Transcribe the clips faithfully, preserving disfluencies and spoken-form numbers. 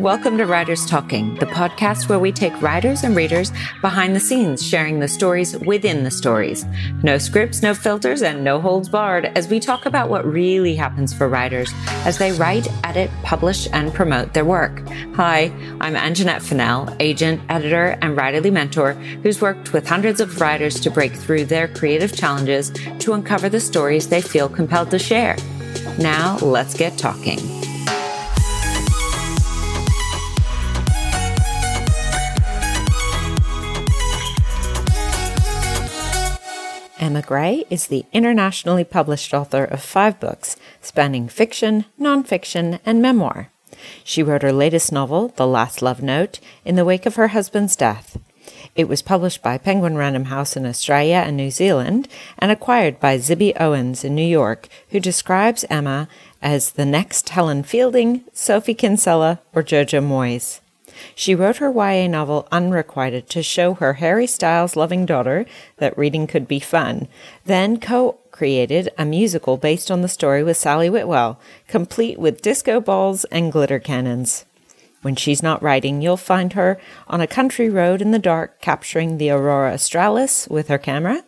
Welcome to Writers Talking, the podcast where we take writers and readers behind the scenes, sharing the stories within the stories. No scripts, no filters, and no holds barred as we talk about what really happens for writers as they write, edit, publish, and promote their work. Hi, I'm Anjanette Fennell, agent, editor, and writerly mentor who's worked with hundreds of writers to break through their creative challenges to uncover the stories they feel compelled to share. Now, let's get talking. Emma Grey is the internationally published author of five books, spanning fiction, nonfiction, and memoir. She wrote her latest novel, The Last Love Note, in the wake of her husband's death. It was published by Penguin Random House in Australia and New Zealand and acquired by Zibby Owens in New York, who describes Emma as the next Helen Fielding, Sophie Kinsella, or Jojo Moyes. She wrote her Y A novel Unrequited to show her Harry Styles-loving daughter that reading could be fun, then co-created a musical based on the story with Sally Whitwell, complete with disco balls and glitter cannons. When she's not writing, you'll find her on a country road in the dark capturing the Aurora Australis with her camera,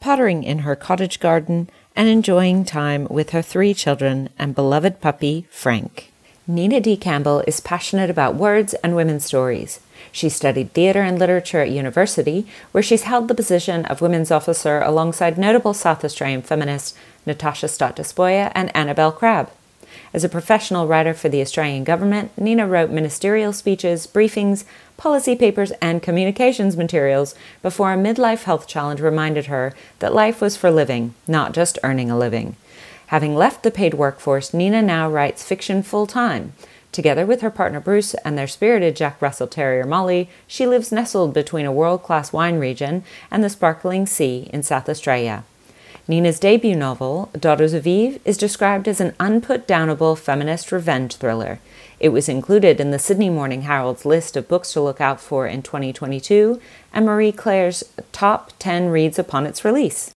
pottering in her cottage garden, and enjoying time with her three children and beloved puppy, Frank. Nina D. Campbell is passionate about words and women's stories. She studied theater and literature at university, where she's held the position of women's officer alongside notable South Australian feminists Natasha Stott Despoja and Annabel Crabb. As a professional writer for the Australian government, Nina wrote ministerial speeches, briefings, policy papers, and communications materials before a midlife health challenge reminded her that life was for living, not just earning a living. Having left the paid workforce, Nina now writes fiction full-time. Together with her partner Bruce and their spirited Jack Russell Terrier Molly, she lives nestled between a world-class wine region and the sparkling sea in South Australia. Nina's debut novel, Daughters of Eve, is described as an unput-downable feminist revenge thriller. It was included in the Sydney Morning Herald's list of books to look out for in twenty twenty-two and Marie Claire's top ten reads upon its release.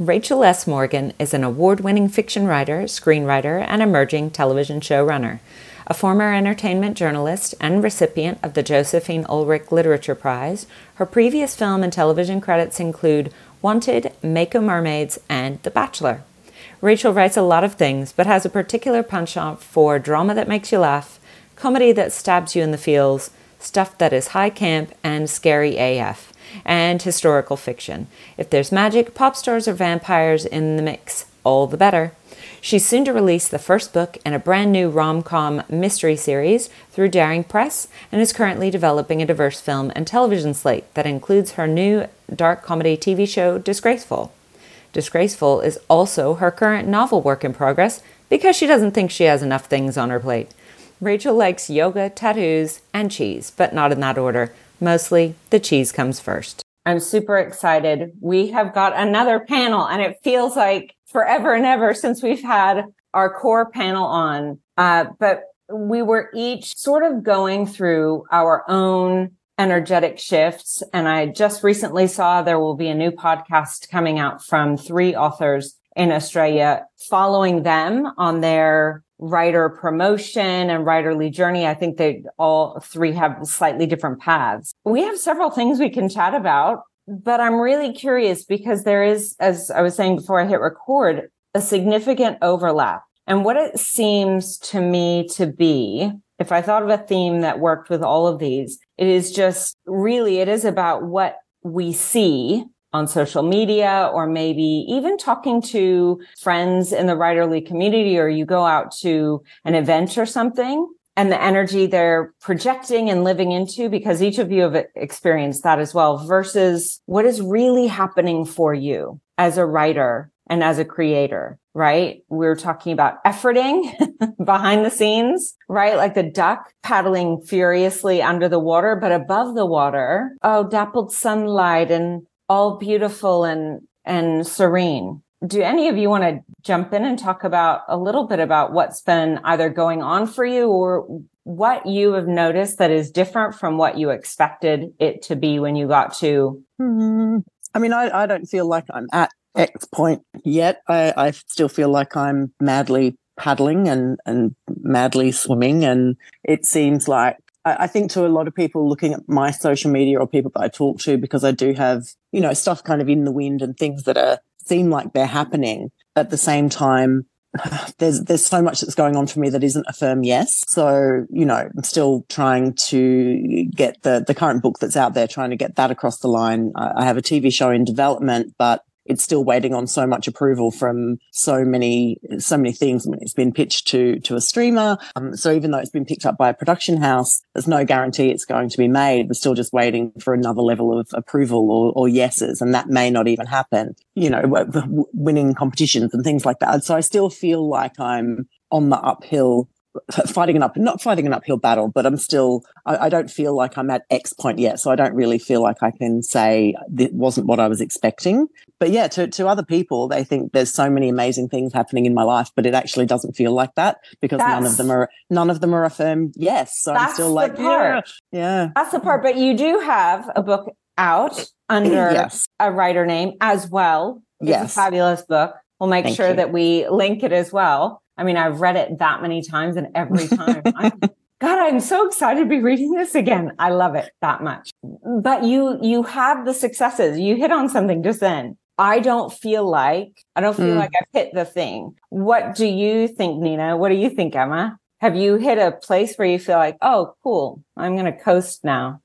Rachael S. Morgan is an award-winning fiction writer, screenwriter, and emerging television showrunner. A former entertainment journalist and recipient of the Josephine Ulrich Literature Prize, her previous film and television credits include Wanted, Mako Mermaids, and The Bachelor. Rachael writes a lot of things, but has a particular penchant for drama that makes you laugh, comedy that stabs you in the feels, stuff that is high camp and scary A F, and historical fiction. If there's magic, pop stars, or vampires in the mix, all the better. She's soon to release the first book in a brand new rom-com mystery series through Daring Press and is currently developing a diverse film and television slate that includes her new dark comedy T V show, Disgraceful. Disgraceful is also her current novel work in progress because she doesn't think she has enough things on her plate. Rachael likes yoga, tattoos, and cheese, but not in that order. Mostly, the cheese comes first. I'm super excited. We have got another panel, and it feels like forever and ever since we've had our core panel on. Uh, but we were each sort of going through our own energetic shifts. And I just recently saw there will be a new podcast coming out from three authors in Australia following them on their writer promotion and writerly journey. I think they all three have slightly different paths. We have several things we can chat about, but I'm really curious because there is, as I was saying before I hit record, a significant overlap. And what it seems to me to be, if I thought of a theme that worked with all of these, it is just really, it is about what we see on social media, or maybe even talking to friends in the writerly community, or you go out to an event or something, and the energy they're projecting and living into, because each of you have experienced that as well, versus what is really happening for you as a writer and as a creator, right? We're talking about efforting behind the scenes, right? Like the duck paddling furiously under the water, but above the water, oh, dappled sunlight and all beautiful and, and serene. Do any of you want to jump in and talk about a little bit about what's been either going on for you or what you have noticed that is different from what you expected it to be when you got to? Mm-hmm. I mean, I, I don't feel like I'm at X point yet. I, I still feel like I'm madly paddling and, and madly swimming. And it seems like, I, I think to a lot of people looking at my social media or people that I talk to, because I do have, you know, stuff kind of in the wind and things that are seem like they're happening. At the same time, there's there's so much that's going on for me that isn't a firm yes. So, you know, I'm still trying to get the, the current book that's out there, trying to get that across the line. I, I have a T V show in development, but it's still waiting on so much approval from so many, so many things. I mean, it's been pitched to, to a streamer. Um, so even though it's been picked up by a production house, there's no guarantee it's going to be made. We're still just waiting for another level of approval or, or yeses. And that may not even happen, you know, w- w- winning competitions and things like that. So I still feel like I'm on the uphill, fighting an up, not fighting an uphill battle, but I'm still, I, I don't feel like I'm at X point yet. So I don't really feel like I can say it wasn't what I was expecting. But yeah, to, to other people, they think there's so many amazing things happening in my life, but it actually doesn't feel like that because that's, none of them are, none of them are affirmed. Yes. So I'm still like, yeah, yeah, that's the part. But you do have a book out under yes. a writer name as well. It's yes. a fabulous book. We'll make Thank sure you. that we link it as well. I mean, I've read it that many times, and every time, I'm, God, I'm so excited to be reading this again. I love it that much. But you, you have the successes. You hit on something just then. I don't feel like, I don't feel mm. like I've hit the thing. What do you think, Nina? What do you think, Emma? Have you hit a place where you feel like, oh, cool, I'm going to coast now?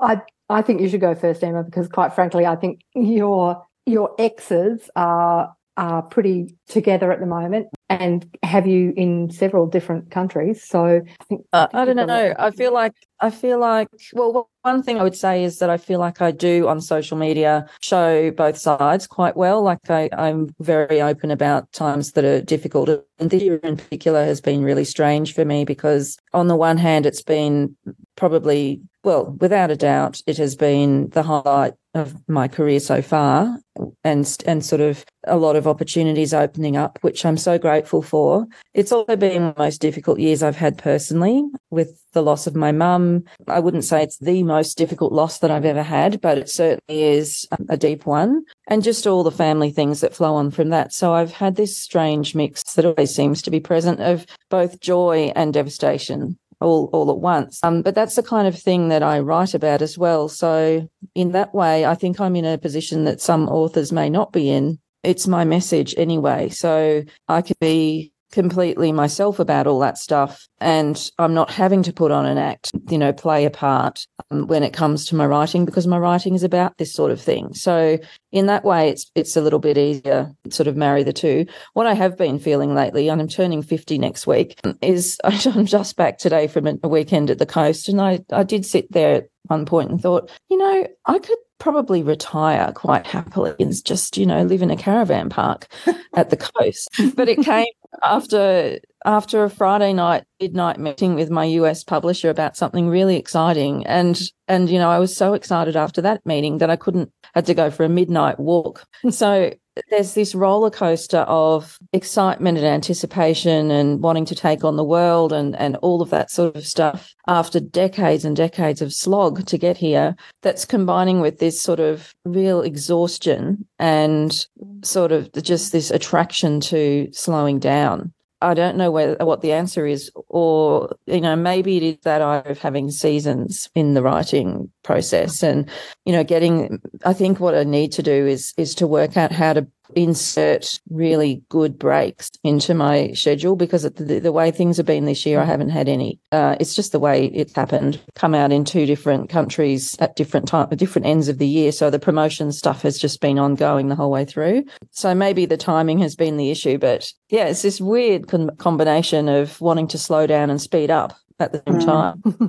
I, I think you should go first, Emma, because quite frankly, I think your, your exes are, are pretty together at the moment and have you in several different countries. So I think uh, I don't know. I feel like I feel like well, one thing I would say is that I feel like I do on social media show both sides quite well. Like I, I'm very open about times that are difficult, and this year in particular has been really strange for me because on the one hand, it's been probably well, without a doubt, it has been the highlight of my career so far, and and sort of a lot of opportunities opening up, which I'm so grateful for. It's also been one of the most difficult years I've had personally with the loss of my mum. I wouldn't say it's the most difficult loss that I've ever had, but it certainly is a deep one, and just all the family things that flow on from that. So I've had this strange mix that always seems to be present of both joy and devastation. All, all at once. Um, but that's the kind of thing that I write about as well. So in that way, I think I'm in a position that some authors may not be in. It's my message anyway. So I can be completely myself about all that stuff, and I'm not having to put on an act, you know, play a part um, when it comes to my writing, because my writing is about this sort of thing. So in that way, it's it's a little bit easier to sort of marry the two. What I have been feeling lately, and I'm turning fifty next week, is I'm just back today from a weekend at the coast, and I, I did sit there at one point and thought, you know, I could probably retire quite happily and just, you know, live in a caravan park at the coast. But it came after after a Friday night midnight meeting with my U S publisher about something really exciting. And, and you know, I was so excited after that meeting that I couldn't, had to go for a midnight walk. And so there's this roller coaster of excitement and anticipation and wanting to take on the world and, and all of that sort of stuff after decades and decades of slog to get here, that's combining with this sort of real exhaustion and sort of just this attraction to slowing down. I don't know where, what the answer is, or, you know, maybe it is that idea of having seasons in the writing process and, you know, getting, I think what I need to do is is to work out how to insert really good breaks into my schedule, because the, the way things have been this year, I haven't had any. Uh, it's just the way it's happened. Come out in two different countries at different time, at different ends of the year. So the promotion stuff has just been ongoing the whole way through. So maybe the timing has been the issue, but yeah, it's this weird com- combination of wanting to slow down and speed up at the same mm.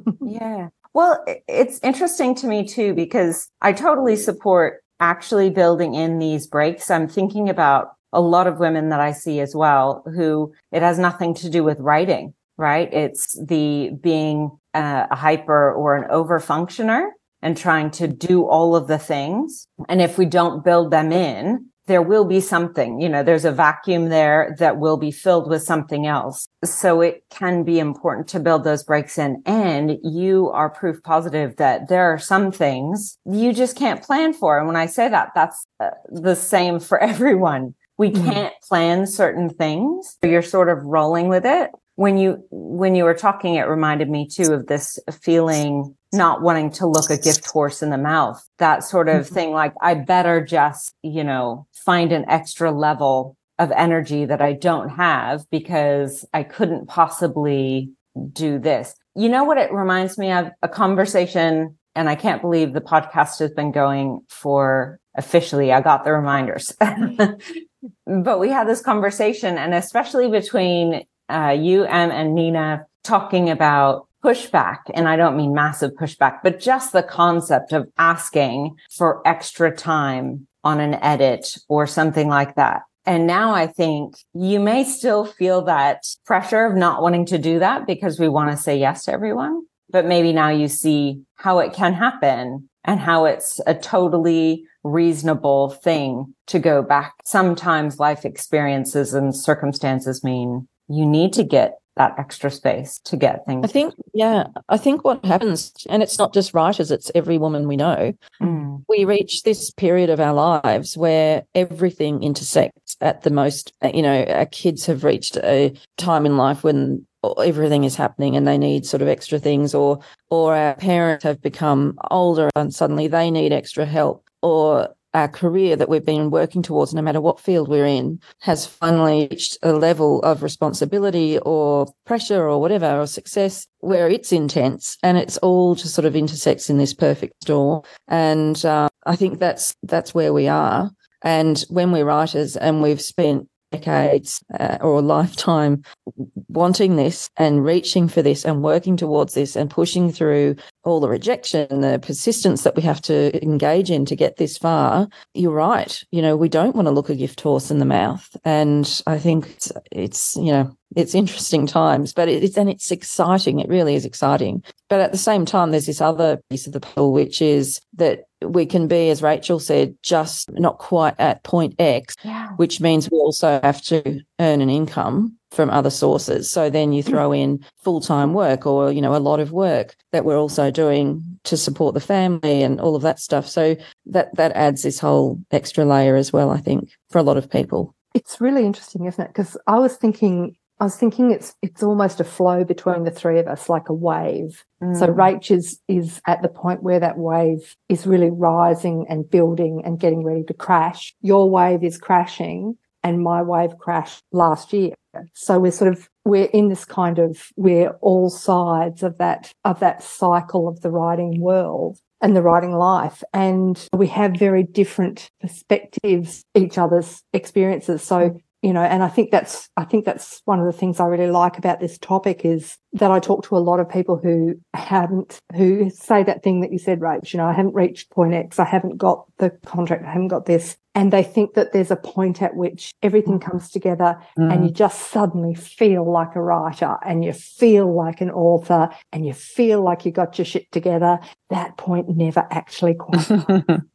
time. Yeah. Well, it's interesting to me too, because I totally support actually building in these breaks. I'm thinking about a lot of women that I see as well, who it has nothing to do with writing, right? It's the being a, a hyper or an over functioner and trying to do all of the things. And if we don't build them in, there will be something, you know, there's a vacuum there that will be filled with something else. So it can be important to build those breaks in. And you are proof positive that there are some things you just can't plan for. And when I say that, that's uh, the same for everyone. We can't mm. plan certain things. You're sort of rolling with it. When you when you were talking, it reminded me too of this feeling, not wanting to look a gift horse in the mouth. That sort of mm-hmm. thing, like, I better just, you know, find an extra level of energy that I don't have because I couldn't possibly do this. You know what it reminds me of? A conversation, and I can't believe the podcast has been going for officially, I got the reminders. But we had this conversation, and especially between uh, you, Em, and Nina, talking about pushback. And I don't mean massive pushback, but just the concept of asking for extra time on an edit or something like that. And now I think you may still feel that pressure of not wanting to do that because we want to say yes to everyone. But maybe now you see how it can happen and how it's a totally reasonable thing to go back. Sometimes life experiences and circumstances mean you need to get that extra space to get things. I think, yeah, I think what happens, and it's not just writers, it's every woman we know, mm. we reach this period of our lives where everything intersects at the most. You know, our kids have reached a time in life when everything is happening and they need sort of extra things, or or our parents have become older and suddenly they need extra help, or our career that we've been working towards, no matter what field we're in, has finally reached a level of responsibility or pressure or whatever, or success, where it's intense, and it's all just sort of intersects in this perfect storm. And uh, I think that's that's where we are. And when we're writers and we've spent decades uh, or a lifetime wanting this and reaching for this and working towards this and pushing through all the rejection and the persistence that we have to engage in to get this far, you're right. You know, we don't want to look a gift horse in the mouth. And I think it's, it's you know, it's interesting times, but it's, and it's exciting. It really is exciting. But at the same time, there's this other piece of the puzzle, which is that we can be, as Rachael said, just not quite at point X, yeah. which means we also have to earn an income from other sources. So then you throw in full-time work, or, you know, a lot of work that we're also doing to support the family and all of that stuff. So that, that adds this whole extra layer as well, I think, for a lot of people. It's really interesting, isn't it? Because I was thinking... I was thinking it's it's almost a flow between the three of us, like a wave. Mm. So Rach is, is at the point where that wave is really rising and building and getting ready to crash. Your wave is crashing, and my wave crashed last year. So we're sort of we're in this kind of we're all sides of that of that cycle of the writing world and the writing life, and we have very different perspectives, each other's experiences. So. You know, and I think that's I think that's one of the things I really like about this topic is that I talk to a lot of people who haven't, who say that thing that you said, Rach, you know, I haven't reached point X, I haven't got the contract, I haven't got this. And they think that there's a point at which everything comes together mm. and you just suddenly feel like a writer and you feel like an author and you feel like you got your shit together. That point never actually quite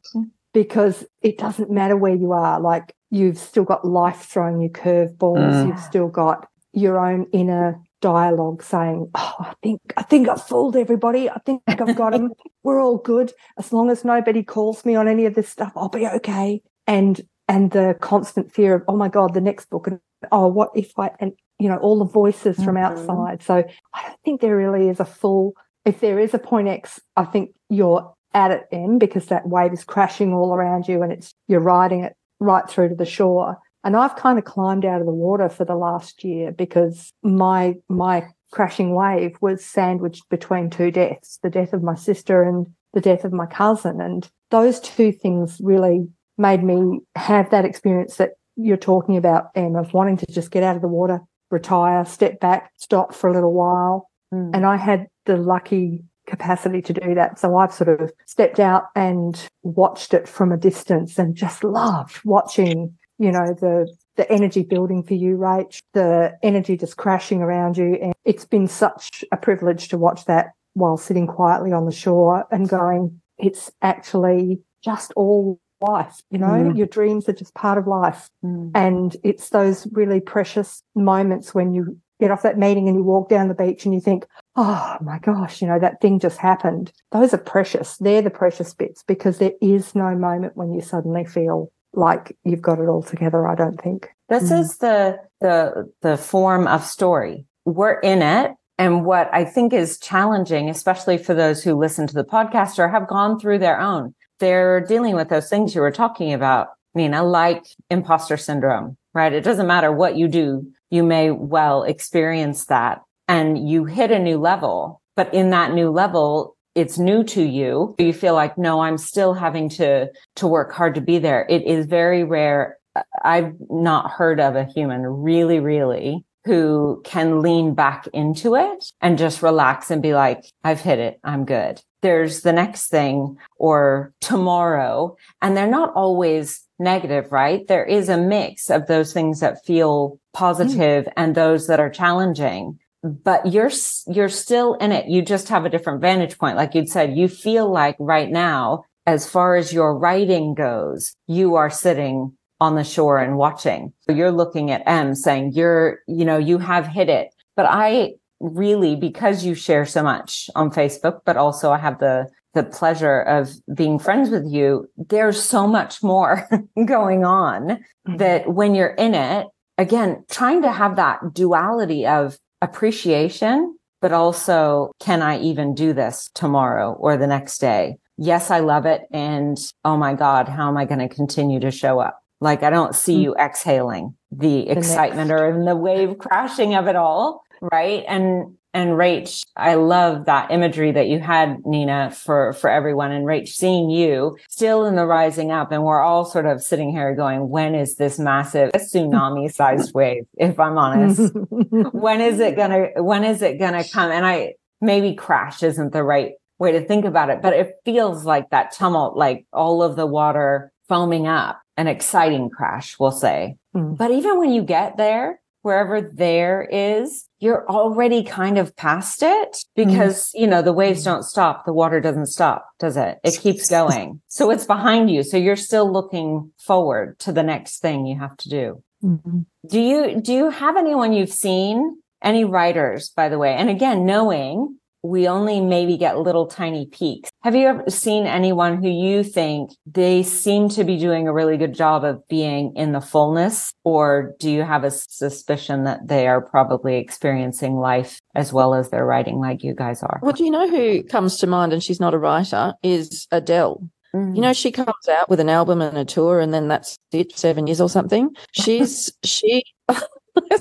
because it doesn't matter where you are, like, you've still got life throwing you curveballs. Mm. You've still got your own inner dialogue saying, oh, I think I think I've fooled everybody. I think I've got them. We're all good. As long as nobody calls me on any of this stuff, I'll be okay. And and the constant fear of, oh, my God, the next book. And, oh, what if I – and, you know, all the voices mm-hmm. from outside. So I don't think there really is a full – if there is a point X, I think you're at it then because that wave is crashing all around you and it's you're riding it right through to the shore. And I've kind of climbed out of the water for the last year because my my crashing wave was sandwiched between two deaths, the death of my sister and the death of my cousin. And those two things really made me have that experience that you're talking about, Em, of wanting to just get out of the water, retire, step back, stop for a little while. Mm. And I had the lucky capacity to do that. So I've sort of stepped out and watched it from a distance and just loved watching, you know, the the energy building for you, Rach, the energy just crashing around you. And it's been such a privilege to watch that while sitting quietly on the shore and going, it's actually just all life, you know, mm. your dreams are just part of life. Mm. And it's those really precious moments when you get off that meeting and you walk down the beach and you think, oh, my gosh, you know, that thing just happened. Those are precious. They're the precious bits because there is no moment when you suddenly feel like you've got it all together, I don't think. This mm. is the the the form of story. We're in it. And what I think is challenging, especially for those who listen to the podcast or have gone through their own, they're dealing with those things you were talking about, Nina, like imposter syndrome, right? It doesn't matter what you do. You may well experience that and you hit a new level, but in that new level, it's new to you. You feel like, no, I'm still having to, to work hard to be there. It is very rare. I've not heard of a human really, really who can lean back into it and just relax and be like, I've hit it. I'm good. There's the next thing or tomorrow. And they're not always negative, right? There is a mix of those things that feel positive mm. and those that are challenging, but you're, you're still in it. You just have a different vantage point. Like you'd said, you feel like right now, as far as your writing goes, you are sitting on the shore and watching. So you're looking at Em saying, you're, you know, you have hit it. But I really, because you share so much on Facebook, but also I have the, the pleasure of being friends with you, there's so much more going on that when you're in it, again, trying to have that duality of appreciation, but also, can I even do this tomorrow or the next day? Yes, I love it. And oh my God, how am I going to continue to show up? Like, I don't see you exhaling the, the excitement next. Or the wave crashing of it all, right? And and Rach, I love that imagery that you had, Nina, for, for everyone. And Rach, seeing you still in the rising up, and we're all sort of sitting here going, when is this massive tsunami-sized wave, if I'm honest? When is it gonna, when is it gonna come? And I, maybe crash isn't the right way to think about it, but it feels like that tumult, like all of the water foaming up. An exciting crash, we'll say. Mm. But even when you get there, wherever there is, you're already kind of past it because, mm. you know, the waves don't stop. The water doesn't stop, does it? It keeps going. So it's behind you. So you're still looking forward to the next thing you have to do. Mm-hmm. Do you, do you have anyone you've seen, any writers, by the way? And again, knowing we only maybe get little tiny peaks. Have you ever seen anyone who you think they seem to be doing a really good job of being in the fullness? Or do you have a suspicion that they are probably experiencing life as well as their writing like you guys are? Well, do you know who comes to mind, and she's not a writer, is Adele. Mm-hmm. You know, she comes out with an album and a tour and then that's it, seven years or something. She's, she, I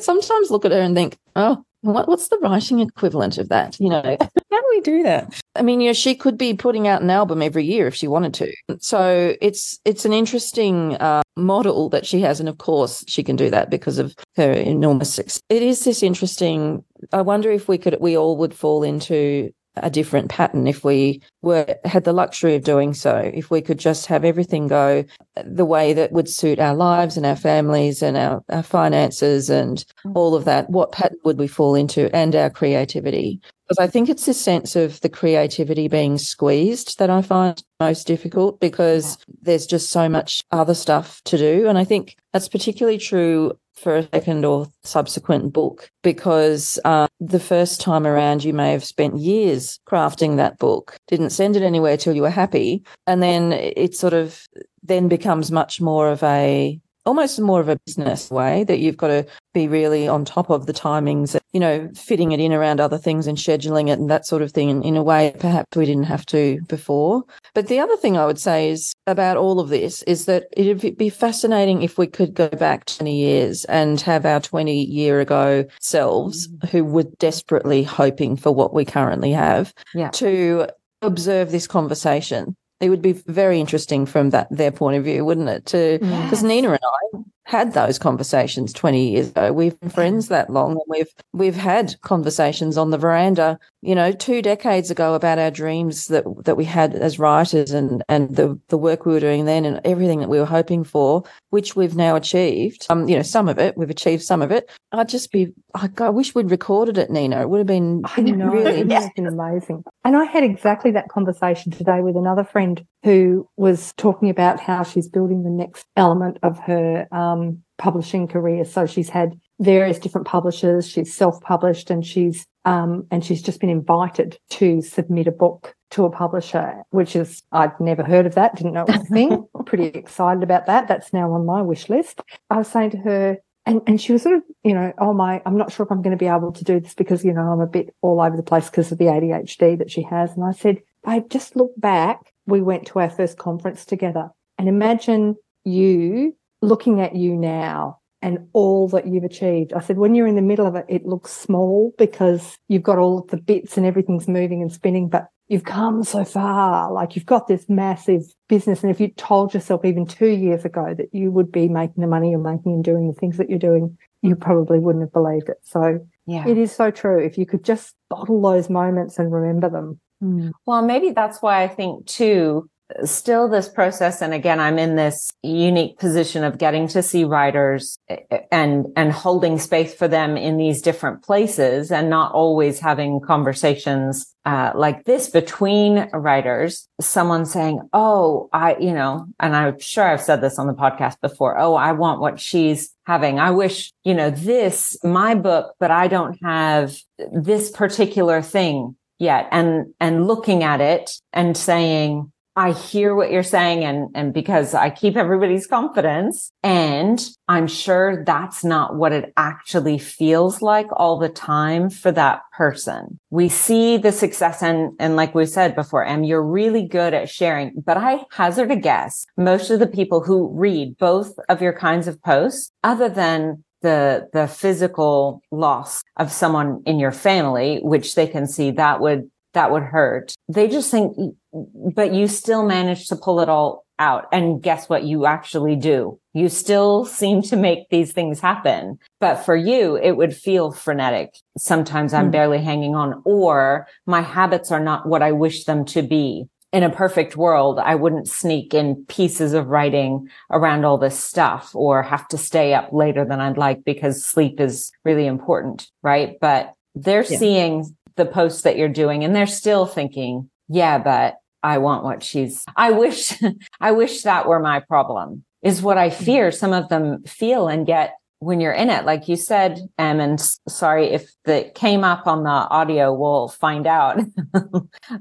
sometimes look at her and think, oh, What, what's the writing equivalent of that? You know, how do we do that? I mean, you know, she could be putting out an album every year if she wanted to. So it's it's an interesting uh, model that she has. And of course, she can do that because of her enormous success. It is this interesting. I wonder if we could, we all would fall into a different pattern if we were had the luxury of doing so, if we could just have everything go the way that would suit our lives and our families and our, our finances and all of that, what pattern would we fall into, and our creativity? Because I think it's this sense of the creativity being squeezed that I find most difficult, because there's just so much other stuff to do. And I think that's particularly true for a second or subsequent book, because uh, the first time around you may have spent years crafting that book, didn't send it anywhere till you were happy, and then it sort of then becomes much more of a almost more of a business way that you've got to be really on top of the timings, you know, fitting it in around other things and scheduling it and that sort of thing in, in a way perhaps we didn't have to before. But the other thing I would say is about all of this is that it would be fascinating if we could go back twenty years and have our twenty-year-ago selves who were desperately hoping for what we currently have yeah. to observe this conversation. It would be very interesting from that their point of view, wouldn't it? To because yes. Nina and I had those conversations twenty years ago. We've been friends that long, and we've we've had conversations on the veranda, you know, two decades ago about our dreams that that we had as writers and and the the work we were doing then and everything that we were hoping for, which we've now achieved. Um, you know, some of it we've achieved, some of it. I'd just be, I, I wish we'd recorded it, Nina. It would have been I know. really it would have been amazing. And I had exactly that conversation today with another friend who was talking about how she's building the next element of her um, publishing career. So she's had various different publishers. She's self-published, and she's um, and she's just been invited to submit a book to a publisher, which is, I'd never heard of that, didn't know it was a thing. Pretty excited about that. That's now on my wish list. I was saying to her, And and she was sort of, you know, oh my, I'm not sure if I'm going to be able to do this because, you know, I'm a bit all over the place because of the A D H D that she has. And I said, babe, just look back. We went to our first conference together, and imagine you looking at you now and all that you've achieved. I said, when you're in the middle of it, it looks small because you've got all of the bits and everything's moving and spinning, but you've come so far. Like, you've got this massive business. And if you told yourself even two years ago that you would be making the money you're making and doing the things that you're doing, you probably wouldn't have believed it. So yeah, it is so true. If you could just bottle those moments and remember them. Mm. Well, maybe that's why I think too, still this process. And again, I'm in this unique position of getting to see writers and, and holding space for them in these different places, and not always having conversations uh, like this between writers. Someone saying, oh, I, you know, and I'm sure I've said this on the podcast before. Oh, I want what she's having. I wish, you know, this, my book, but I don't have this particular thing yet. And, and looking at it and saying, I hear what you're saying, and, and because I keep everybody's confidence, and I'm sure that's not what it actually feels like all the time for that person. We see the success, and, and like we said before, Em, you're really good at sharing, but I hazard a guess most of the people who read both of your kinds of posts, other than the, the physical loss of someone in your family, which they can see that would that would hurt. They just think, but you still manage to pull it all out. And guess what? You actually do. You still seem to make these things happen. But for you, it would feel frenetic. Sometimes I'm mm. barely hanging on, or my habits are not what I wish them to be. In a perfect world, I wouldn't sneak in pieces of writing around all this stuff, or have to stay up later than I'd like because sleep is really important, right? But they're yeah. seeing the posts that you're doing, and they're still thinking, yeah, but I want what she's, I wish, I wish that were my problem, is what I fear some of them feel and get when you're in it. Like you said, Em, and sorry, if that came up on the audio, we'll find out.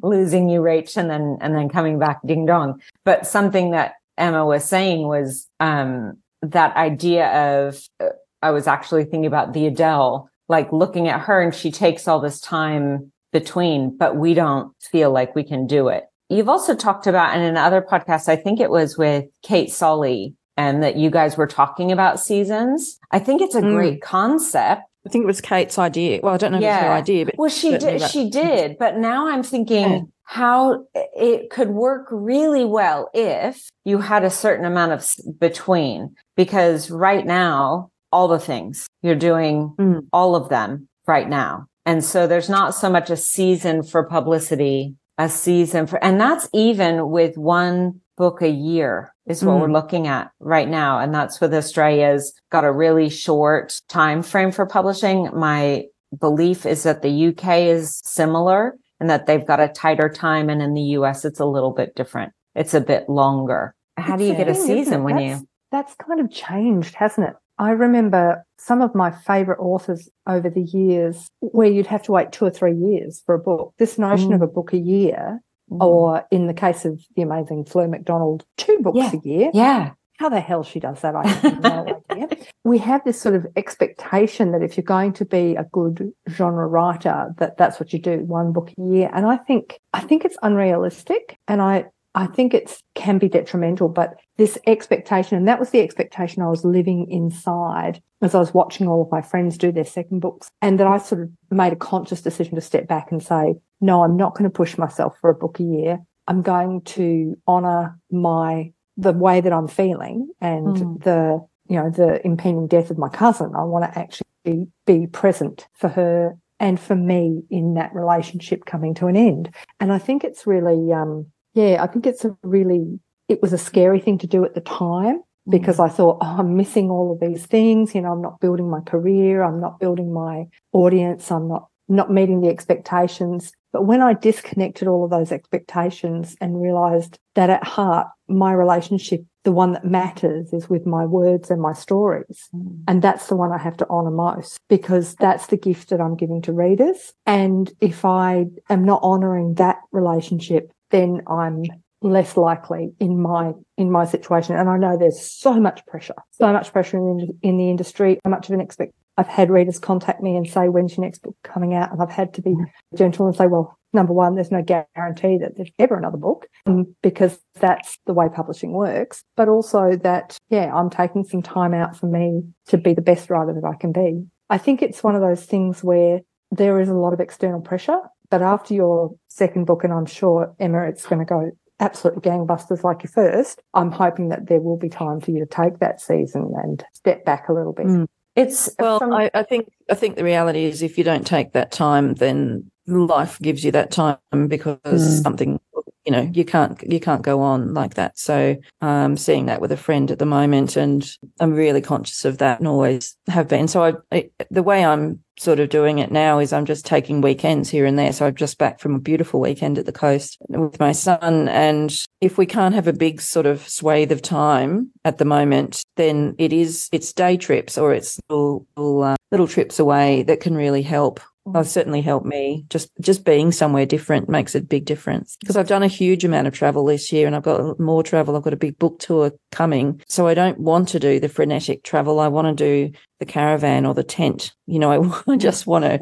Losing you, Rach, and then, and then coming back, ding dong. But something that Emma was saying was, um, that idea of, uh, I was actually thinking about the Adele, like looking at her, and she takes all this time between, but we don't feel like we can do it. You've also talked about, and in another podcast, I think it was with Kate Solly, and that you guys were talking about seasons. I think it's a mm. great concept. I think it was Kate's idea. Well, I don't know yeah. if it was her idea, but well, she did. She did. But now I'm thinking yeah. how it could work really well if you had a certain amount of between, because right now, all the things you're doing, mm. all of them right now. And so there's not so much a season for publicity, a season for, and that's even with one book a year is what mm. we're looking at right now. And that's with Australia's got a really short time frame for publishing. My belief is that the U K is similar, and that they've got a tighter time. And in the U S, it's a little bit different. It's a bit longer. How it's do you get a season when that's, you? That's kind of changed, hasn't it? I remember some of my favourite authors over the years where you'd have to wait two or three years for a book. This notion mm. of a book a year, mm. or in the case of the amazing Fleur MacDonald, two books yeah. a year. Yeah. How the hell she does that, I have no idea. We have this sort of expectation that if you're going to be a good genre writer, that that's what you do, one book a year. And I think I think it's unrealistic, and I I think it can be detrimental, but this expectation, and that was the expectation I was living inside as I was watching all of my friends do their second books, and that I sort of made a conscious decision to step back and say, no, I'm not going to push myself for a book a year. I'm going to honour my the way that I'm feeling and mm. the, you know, the impending death of my cousin. I want to actually be, be present for her and for me in that relationship coming to an end. And I think it's really... um Yeah, I think it's a really, it was a scary thing to do at the time, because I thought, oh, I'm missing all of these things. You know, I'm not building my career. I'm not building my audience. I'm not, not meeting the expectations. But when I disconnected all of those expectations and realised that at heart, my relationship the one that matters is with my words and my stories. Mm. And that's the one I have to honour most, because that's the gift that I'm giving to readers. And if I am not honouring that relationship, then I'm less likely in my in my situation. And I know there's so much pressure, so much pressure in the, in the industry, so much of an expect. I've had readers contact me and say, when's your next book coming out? And I've had to be gentle and say, well, number one, there's no guarantee that there's ever another book, um, because that's the way publishing works. But also that, yeah, I'm taking some time out for me to be the best writer that I can be. I think it's one of those things where there is a lot of external pressure, but after your second book, and I'm sure, Emma, it's going to go absolutely gangbusters like your first, I'm hoping that there will be time for you to take that season and step back a little bit. Mm. It's well, from- I, I think I think the reality is if you don't take that time, then life gives you that time, because mm. something, you know, you can't you can't go on like that. So I'm um, seeing that with a friend at the moment, and I'm really conscious of that, and always have been. So I, I the way I'm sort of doing it now is I'm just taking weekends here and there. So I'm just back from a beautiful weekend at the coast with my son. And if we can't have a big sort of swathe of time at the moment, then it is, it's day trips or it's little, little, uh, little trips away that can really help. Well, certainly helped me. Just just being somewhere different makes a big difference, because I've done a huge amount of travel this year, and I've got more travel. I've got a big book tour coming. So I don't want to do the frenetic travel. I want to do the caravan or the tent. You know, I just want to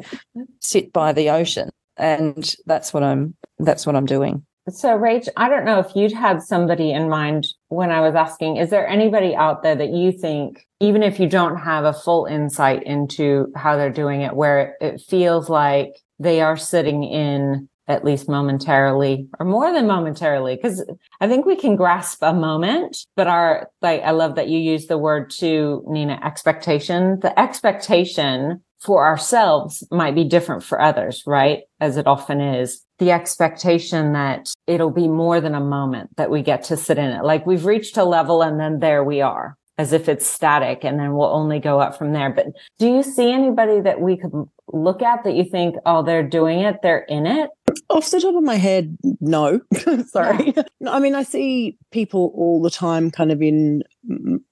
sit by the ocean, and that's what I'm that's what I'm doing. So, Rach, I don't know if you'd had somebody in mind when I was asking, is there anybody out there that you think, even if you don't have a full insight into how they're doing it, where it feels like they are sitting in, at least momentarily, or more than momentarily, because I think we can grasp a moment, but our, like, I love that you use the word too, Nina, expectation, the expectation for ourselves might be different for others, right? As it often is. The expectation that it'll be more than a moment that we get to sit in it. Like we've reached a level and then there we are, as if it's static, and then we'll only go up from there. But do you see anybody that we could look at that you think, oh, they're doing it, they're in it? Off the top of my head, no. Sorry. Yeah. No, I mean, I see people all the time kind of in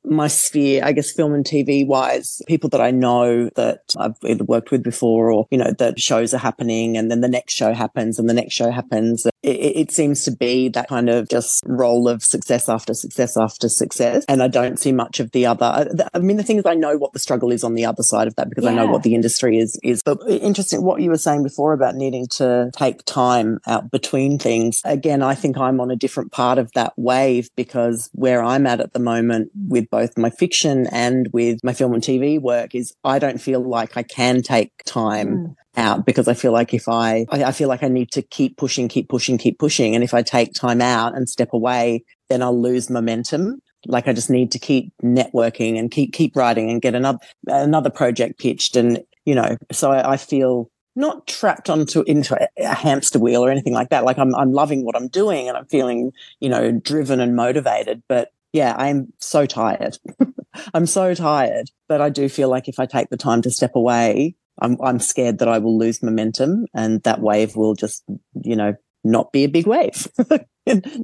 my sphere, I guess, film and T V wise, people that I know that I've either worked with before, or, you know, that shows are happening and then the next show happens and the next show happens. It, it seems to be that kind of just roll of success after success after success. And I don't see much of the other. I mean, the thing is, I know what the struggle is on the other side of that, because yeah. I know what the industry is, is. But interesting what you were saying before about needing to take time out between things. Again, I think I'm on a different part of that wave, because where I'm at at the moment with both my fiction and with my film and T V work is I don't feel like I can take time mm. out, because I feel like if I, I feel like I need to keep pushing, keep pushing, keep pushing. And if I take time out and step away, then I'll lose momentum. Like I just need to keep networking and keep, keep writing and get another, another project pitched. And, you know, so I, I feel not trapped onto into a hamster wheel or anything like that. Like I'm, I'm loving what I'm doing and I'm feeling, you know, driven and motivated, but yeah, I'm so tired. I'm so tired. But I do feel like if I take the time to step away, I'm I'm scared that I will lose momentum, and that wave will just, you know, not be a big wave,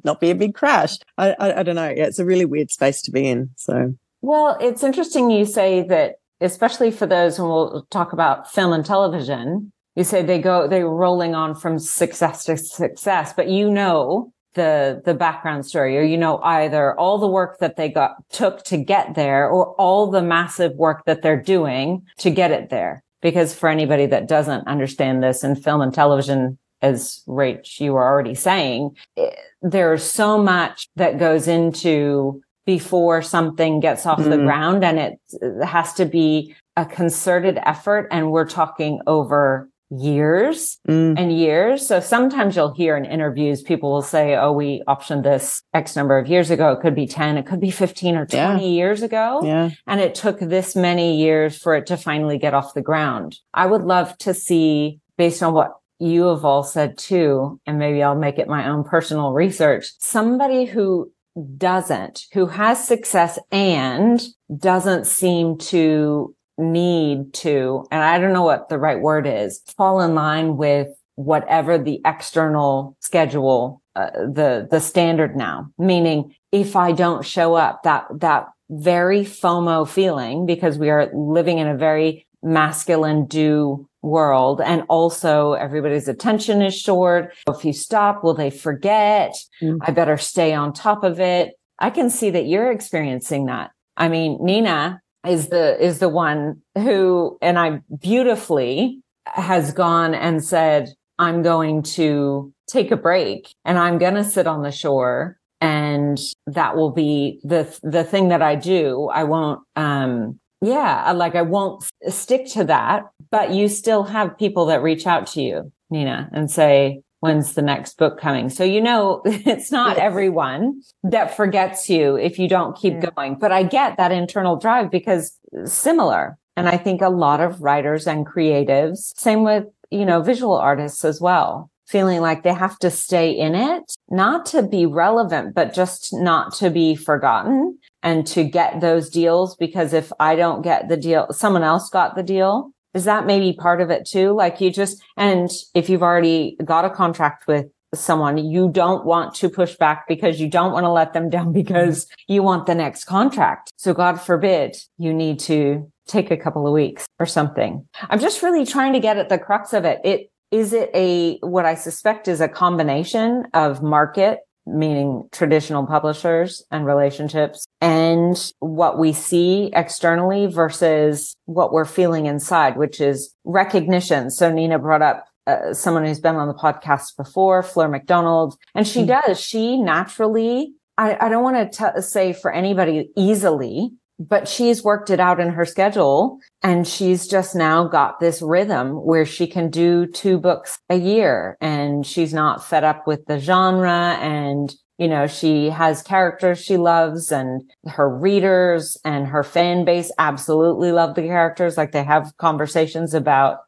not be a big crash. I, I I don't know. Yeah, it's a really weird space to be in. So, well, it's interesting you say that, especially for those, and we'll talk about film and television. You say they go they're rolling on from success to success, but you know. the the background story, or, you know, either all the work that they got took to get there, or all the massive work that they're doing to get it there. Because for anybody that doesn't understand this, in film and television, as Rach, you were already saying, it, there's so much that goes into before something gets off mm. the ground, and it, it has to be a concerted effort. And we're talking over years mm. and years. So sometimes you'll hear in interviews, people will say, oh, we optioned this X number of years ago. It could be ten, it could be fifteen or twenty yeah. years ago. Yeah. And it took this many years for it to finally get off the ground. I would love to see, based on what you have all said too, and maybe I'll make it my own personal research, somebody who doesn't, who has success and doesn't seem to need to, and I don't know what the right word is, fall in line with whatever the external schedule uh, the the standard now, meaning if I don't show up, that that very FOMO feeling, because we are living in a very masculine do world. And also everybody's attention is short. If you stop, will they forget? Mm-hmm. I better stay on top of it. I can see that you're experiencing that. I mean, Nina is the, is the one who, and I beautifully has gone and said, I'm going to take a break and I'm going to sit on the shore. And that will be the, the thing that I do. I won't, um, yeah, like I won't stick to that, but you still have people that reach out to you, Nina, and say, when's the next book coming? So, you know, it's not everyone that forgets you if you don't keep yeah. going, but I get that internal drive because similar. And I think a lot of writers and creatives, same with, you know, visual artists as well, feeling like they have to stay in it, not to be relevant, but just not to be forgotten and to get those deals. Because if I don't get the deal, someone else got the deal. Is that maybe part of it too? Like you just, and if you've already got a contract with someone, you don't want to push back because you don't want to let them down because you want the next contract. So God forbid you need to take a couple of weeks or something. I'm just really trying to get at the crux of it. It, Is it a, what I suspect is a combination of market, meaning traditional publishers and relationships, and what we see externally versus what we're feeling inside, which is recognition. So Nina brought up uh, someone who's been on the podcast before, Fleur MacDonald, and she does. She naturally, I, I don't want to say for anybody easily, but she's worked it out in her schedule and she's just now got this rhythm where she can do two books a year and she's not fed up with the genre. And, you know, she has characters she loves and her readers and her fan base absolutely love the characters. Like they have conversations about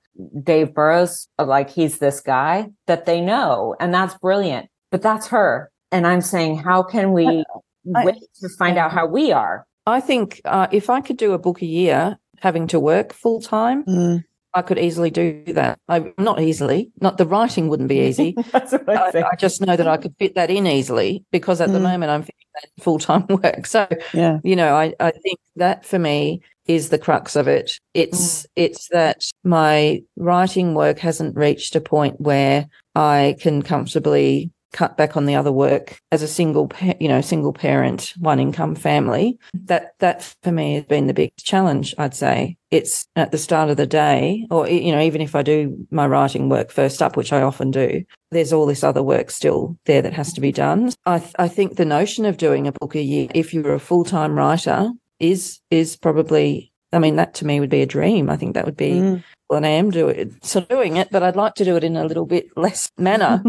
Dave Burroughs, like he's this guy that they know. And that's brilliant, but that's her. And I'm saying, how can we I, I, wait to find out how we are? I think uh, if I could do a book a year having to work full time, mm. I could easily do that. I, not easily, not the writing wouldn't be easy. That's what I, I, I just know that I could fit that in easily because at mm. the moment I'm fitting that full time work. So, yeah. you know, I, I think that for me is the crux of it. It's mm. it's that my writing work hasn't reached a point where I can comfortably cut back on the other work as a single, you know, single parent, one income family. That, that for me has been the big challenge, I'd say. It's at the start of the day, or, you know, even if I do my writing work first up, which I often do, there's all this other work still there that has to be done. I, th- I think the notion of doing a book a year, if you're a full-time writer, is, is probably, I mean, that to me would be a dream. I think that would be... Mm. Well, and I am doing so doing it, but I'd like to do it in a little bit less manner.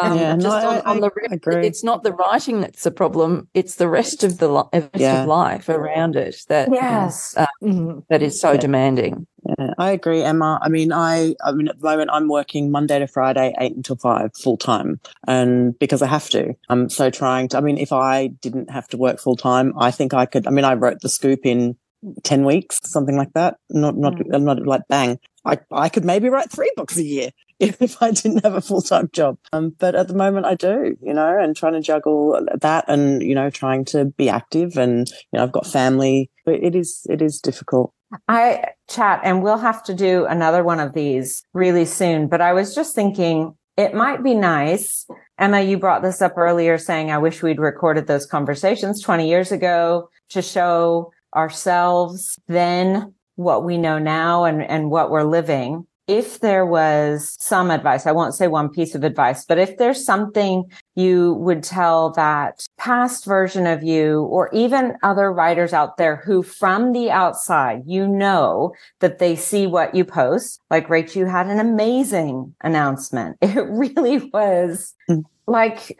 Um, yeah, just no, on, I, on the I agree. It's not the writing that's the problem; it's the rest of the li- rest yeah. of life around it that yes. uh, that is so yeah. demanding. Yeah, I agree, Emma. I mean, I I mean, at the moment, I'm working Monday to Friday, eight until five, full time, and because I have to. I'm so trying to. I mean, if I didn't have to work full time, I think I could. I mean, I wrote The Scoop in ten weeks, something like that. Not not mm. not like bang. I, I could maybe write three books a year if, if I didn't have a full-time job. Um, but at the moment I do, you know, and trying to juggle that and, you know, trying to be active and, you know, I've got family, but it is, it is difficult. I chat and we'll have to do another one of these really soon, but I was just thinking it might be nice. Emma, you brought this up earlier saying, I wish we'd recorded those conversations twenty years ago to show ourselves then what we know now and, and what we're living. If there was some advice, I won't say one piece of advice, but if there's something you would tell that past version of you or even other writers out there who from the outside, you know that they see what you post. Like Rach, you had an amazing announcement. It really was like...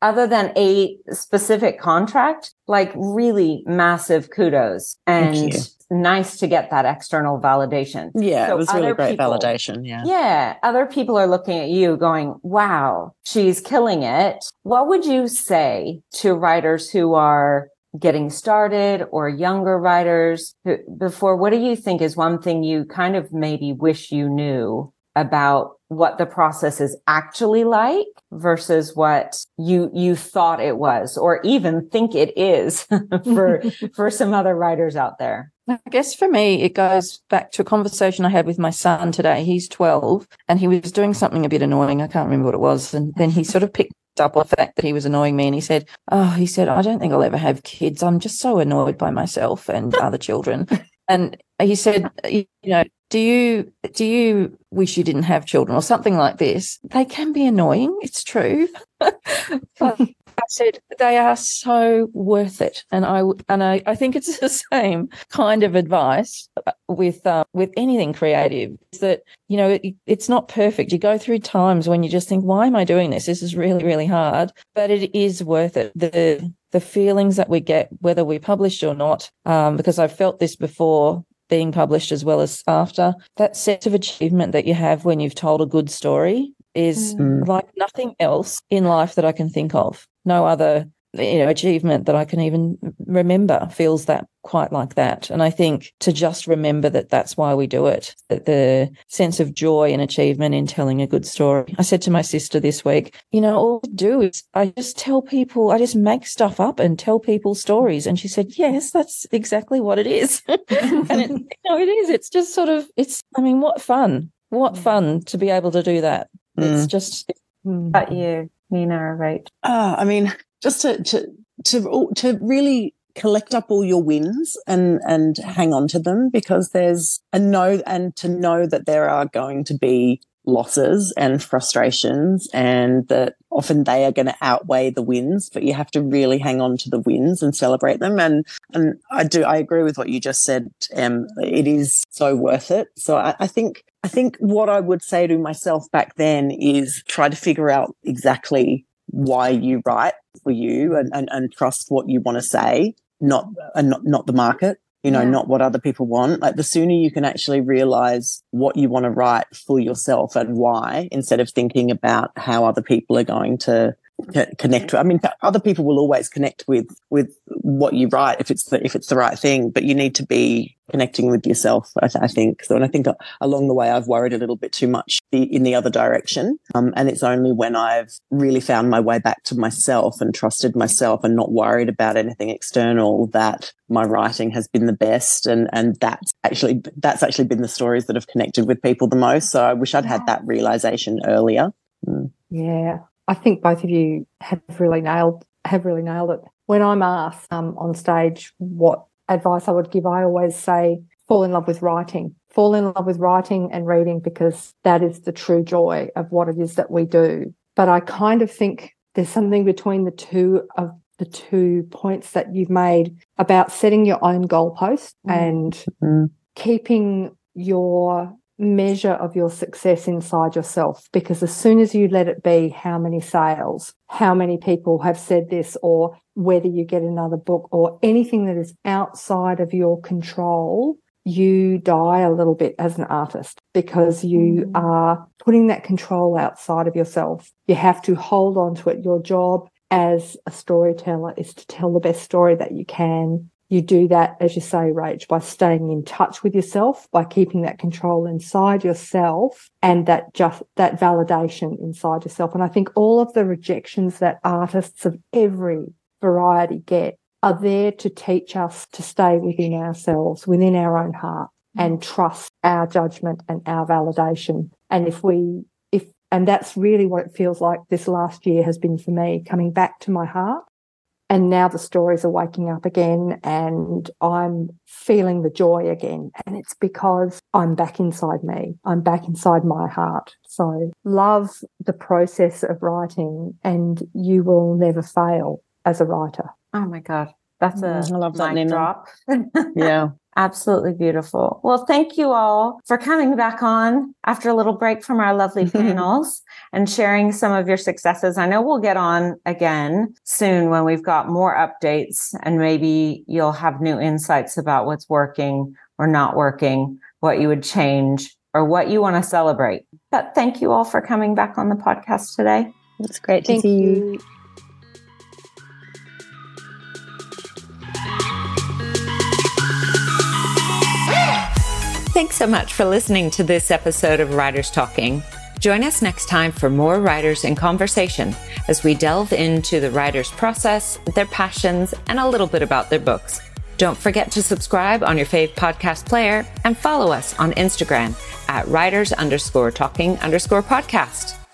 other than a specific contract, like really massive kudos and nice to get that external validation. Yeah, so it was really great people, validation. Yeah. Yeah. Other people are looking at you going, wow, she's killing it. What would you say to writers who are getting started or younger writers who, before? What do you think is one thing you kind of maybe wish you knew about what the process is actually like versus what you you thought it was, or even think it is for for some other writers out there. I guess for me, it goes back to a conversation I had with my son today. He's twelve and he was doing something a bit annoying. I can't remember what it was. And then he sort of picked up on the fact that he was annoying me, and he said, oh, he said, I don't think I'll ever have kids. I'm just so annoyed by myself and other children. And he said, you know, do you do you wish you didn't have children or something like this? They can be annoying. It's true. But I said, they are so worth it. And I and I, I think it's the same kind of advice with um, with anything creative. It's that, you know, it, it's not perfect. You go through times when you just think, why am I doing this? This is really, really hard. But it is worth it. The the feelings that we get, whether we publish or not, um, because I've felt this before being published as well as after, that sense of achievement that you have when you've told a good story is mm. like nothing else in life that I can think of. No other, you know, achievement that I can even remember feels that quite like that. And I think to just remember that that's why we do it, that the sense of joy and achievement in telling a good story. I said to my sister this week, you know, all I do is I just tell people, I just make stuff up and tell people stories. And she said, yes, that's exactly what it is. And it, you know, it is. It's just sort of, it's, I mean, what fun, what fun to be able to do that. Mm. It's just. Mm. But you, Nina, are right. Oh, I mean, just to to to to really collect up all your wins and and hang on to them, because there's a no and to know that there are going to be losses and frustrations, and that often they are going to outweigh the wins, but you have to really hang on to the wins and celebrate them. And and I do I agree with what you just said. Um, it is so worth it. So I, I think I think what I would say to myself back then is try to figure out exactly why you write for you, and, and, and trust what you want to say, not and not, not the market, you know, yeah. not what other people want. Like, the sooner you can actually realize what you want to write for yourself and why, instead of thinking about how other people are going to connect. I mean, other people will always connect with with what you write if it's the, if it's the right thing, but you need to be connecting with yourself, I, th- I think. So, and I think along the way, I've worried a little bit too much the, in the other direction. Um, and it's only when I've really found my way back to myself and trusted myself and not worried about anything external that my writing has been the best. And, and that's actually, that's actually been the stories that have connected with people the most. So I wish I'd had that realization earlier. Mm. Yeah. I think both of you have really nailed have really nailed it. When I'm asked um, on stage what advice I would give, I always say fall in love with writing. Fall in love with writing and reading, because that is the true joy of what it is that we do. But I kind of think there's something between the two of the two points that you've made about setting your own goalpost mm-hmm. and mm-hmm. keeping your measure of your success inside yourself, because as soon as you let it be how many sales, how many people have said this, or whether you get another book or anything that is outside of your control, you die a little bit as an artist, because you mm. are putting that control outside of yourself. You have to hold on to it. Your job as a storyteller is to tell the best story that you can. You do that, as you say, Rach, by staying in touch with yourself, by keeping that control inside yourself and that just that validation inside yourself. And I think all of the rejections that artists of every variety get are there to teach us to stay within ourselves, within our own heart, and trust our judgment and our validation. And if we if and that's really what it feels like this last year has been for me, coming back to my heart. And now the stories are waking up again and I'm feeling the joy again. And it's because I'm back inside me. I'm back inside my heart. So love the process of writing and you will never fail as a writer. Oh, my God. That's a I love that mic drop. Yeah. Absolutely beautiful. Well, thank you all for coming back on after a little break from our lovely panels and sharing some of your successes. I know we'll get on again soon when we've got more updates, and maybe you'll have new insights about what's working or not working, what you would change or what you want to celebrate. But thank you all for coming back on the podcast today. It's great to thank see you. you. thanks so much for listening to this episode of Writers Talking. Join us next time for more writers in conversation as we delve into the writer's process, their passions, and a little bit about their books. Don't forget to subscribe on your fave podcast player and follow us on Instagram at writers underscore talking underscore podcast.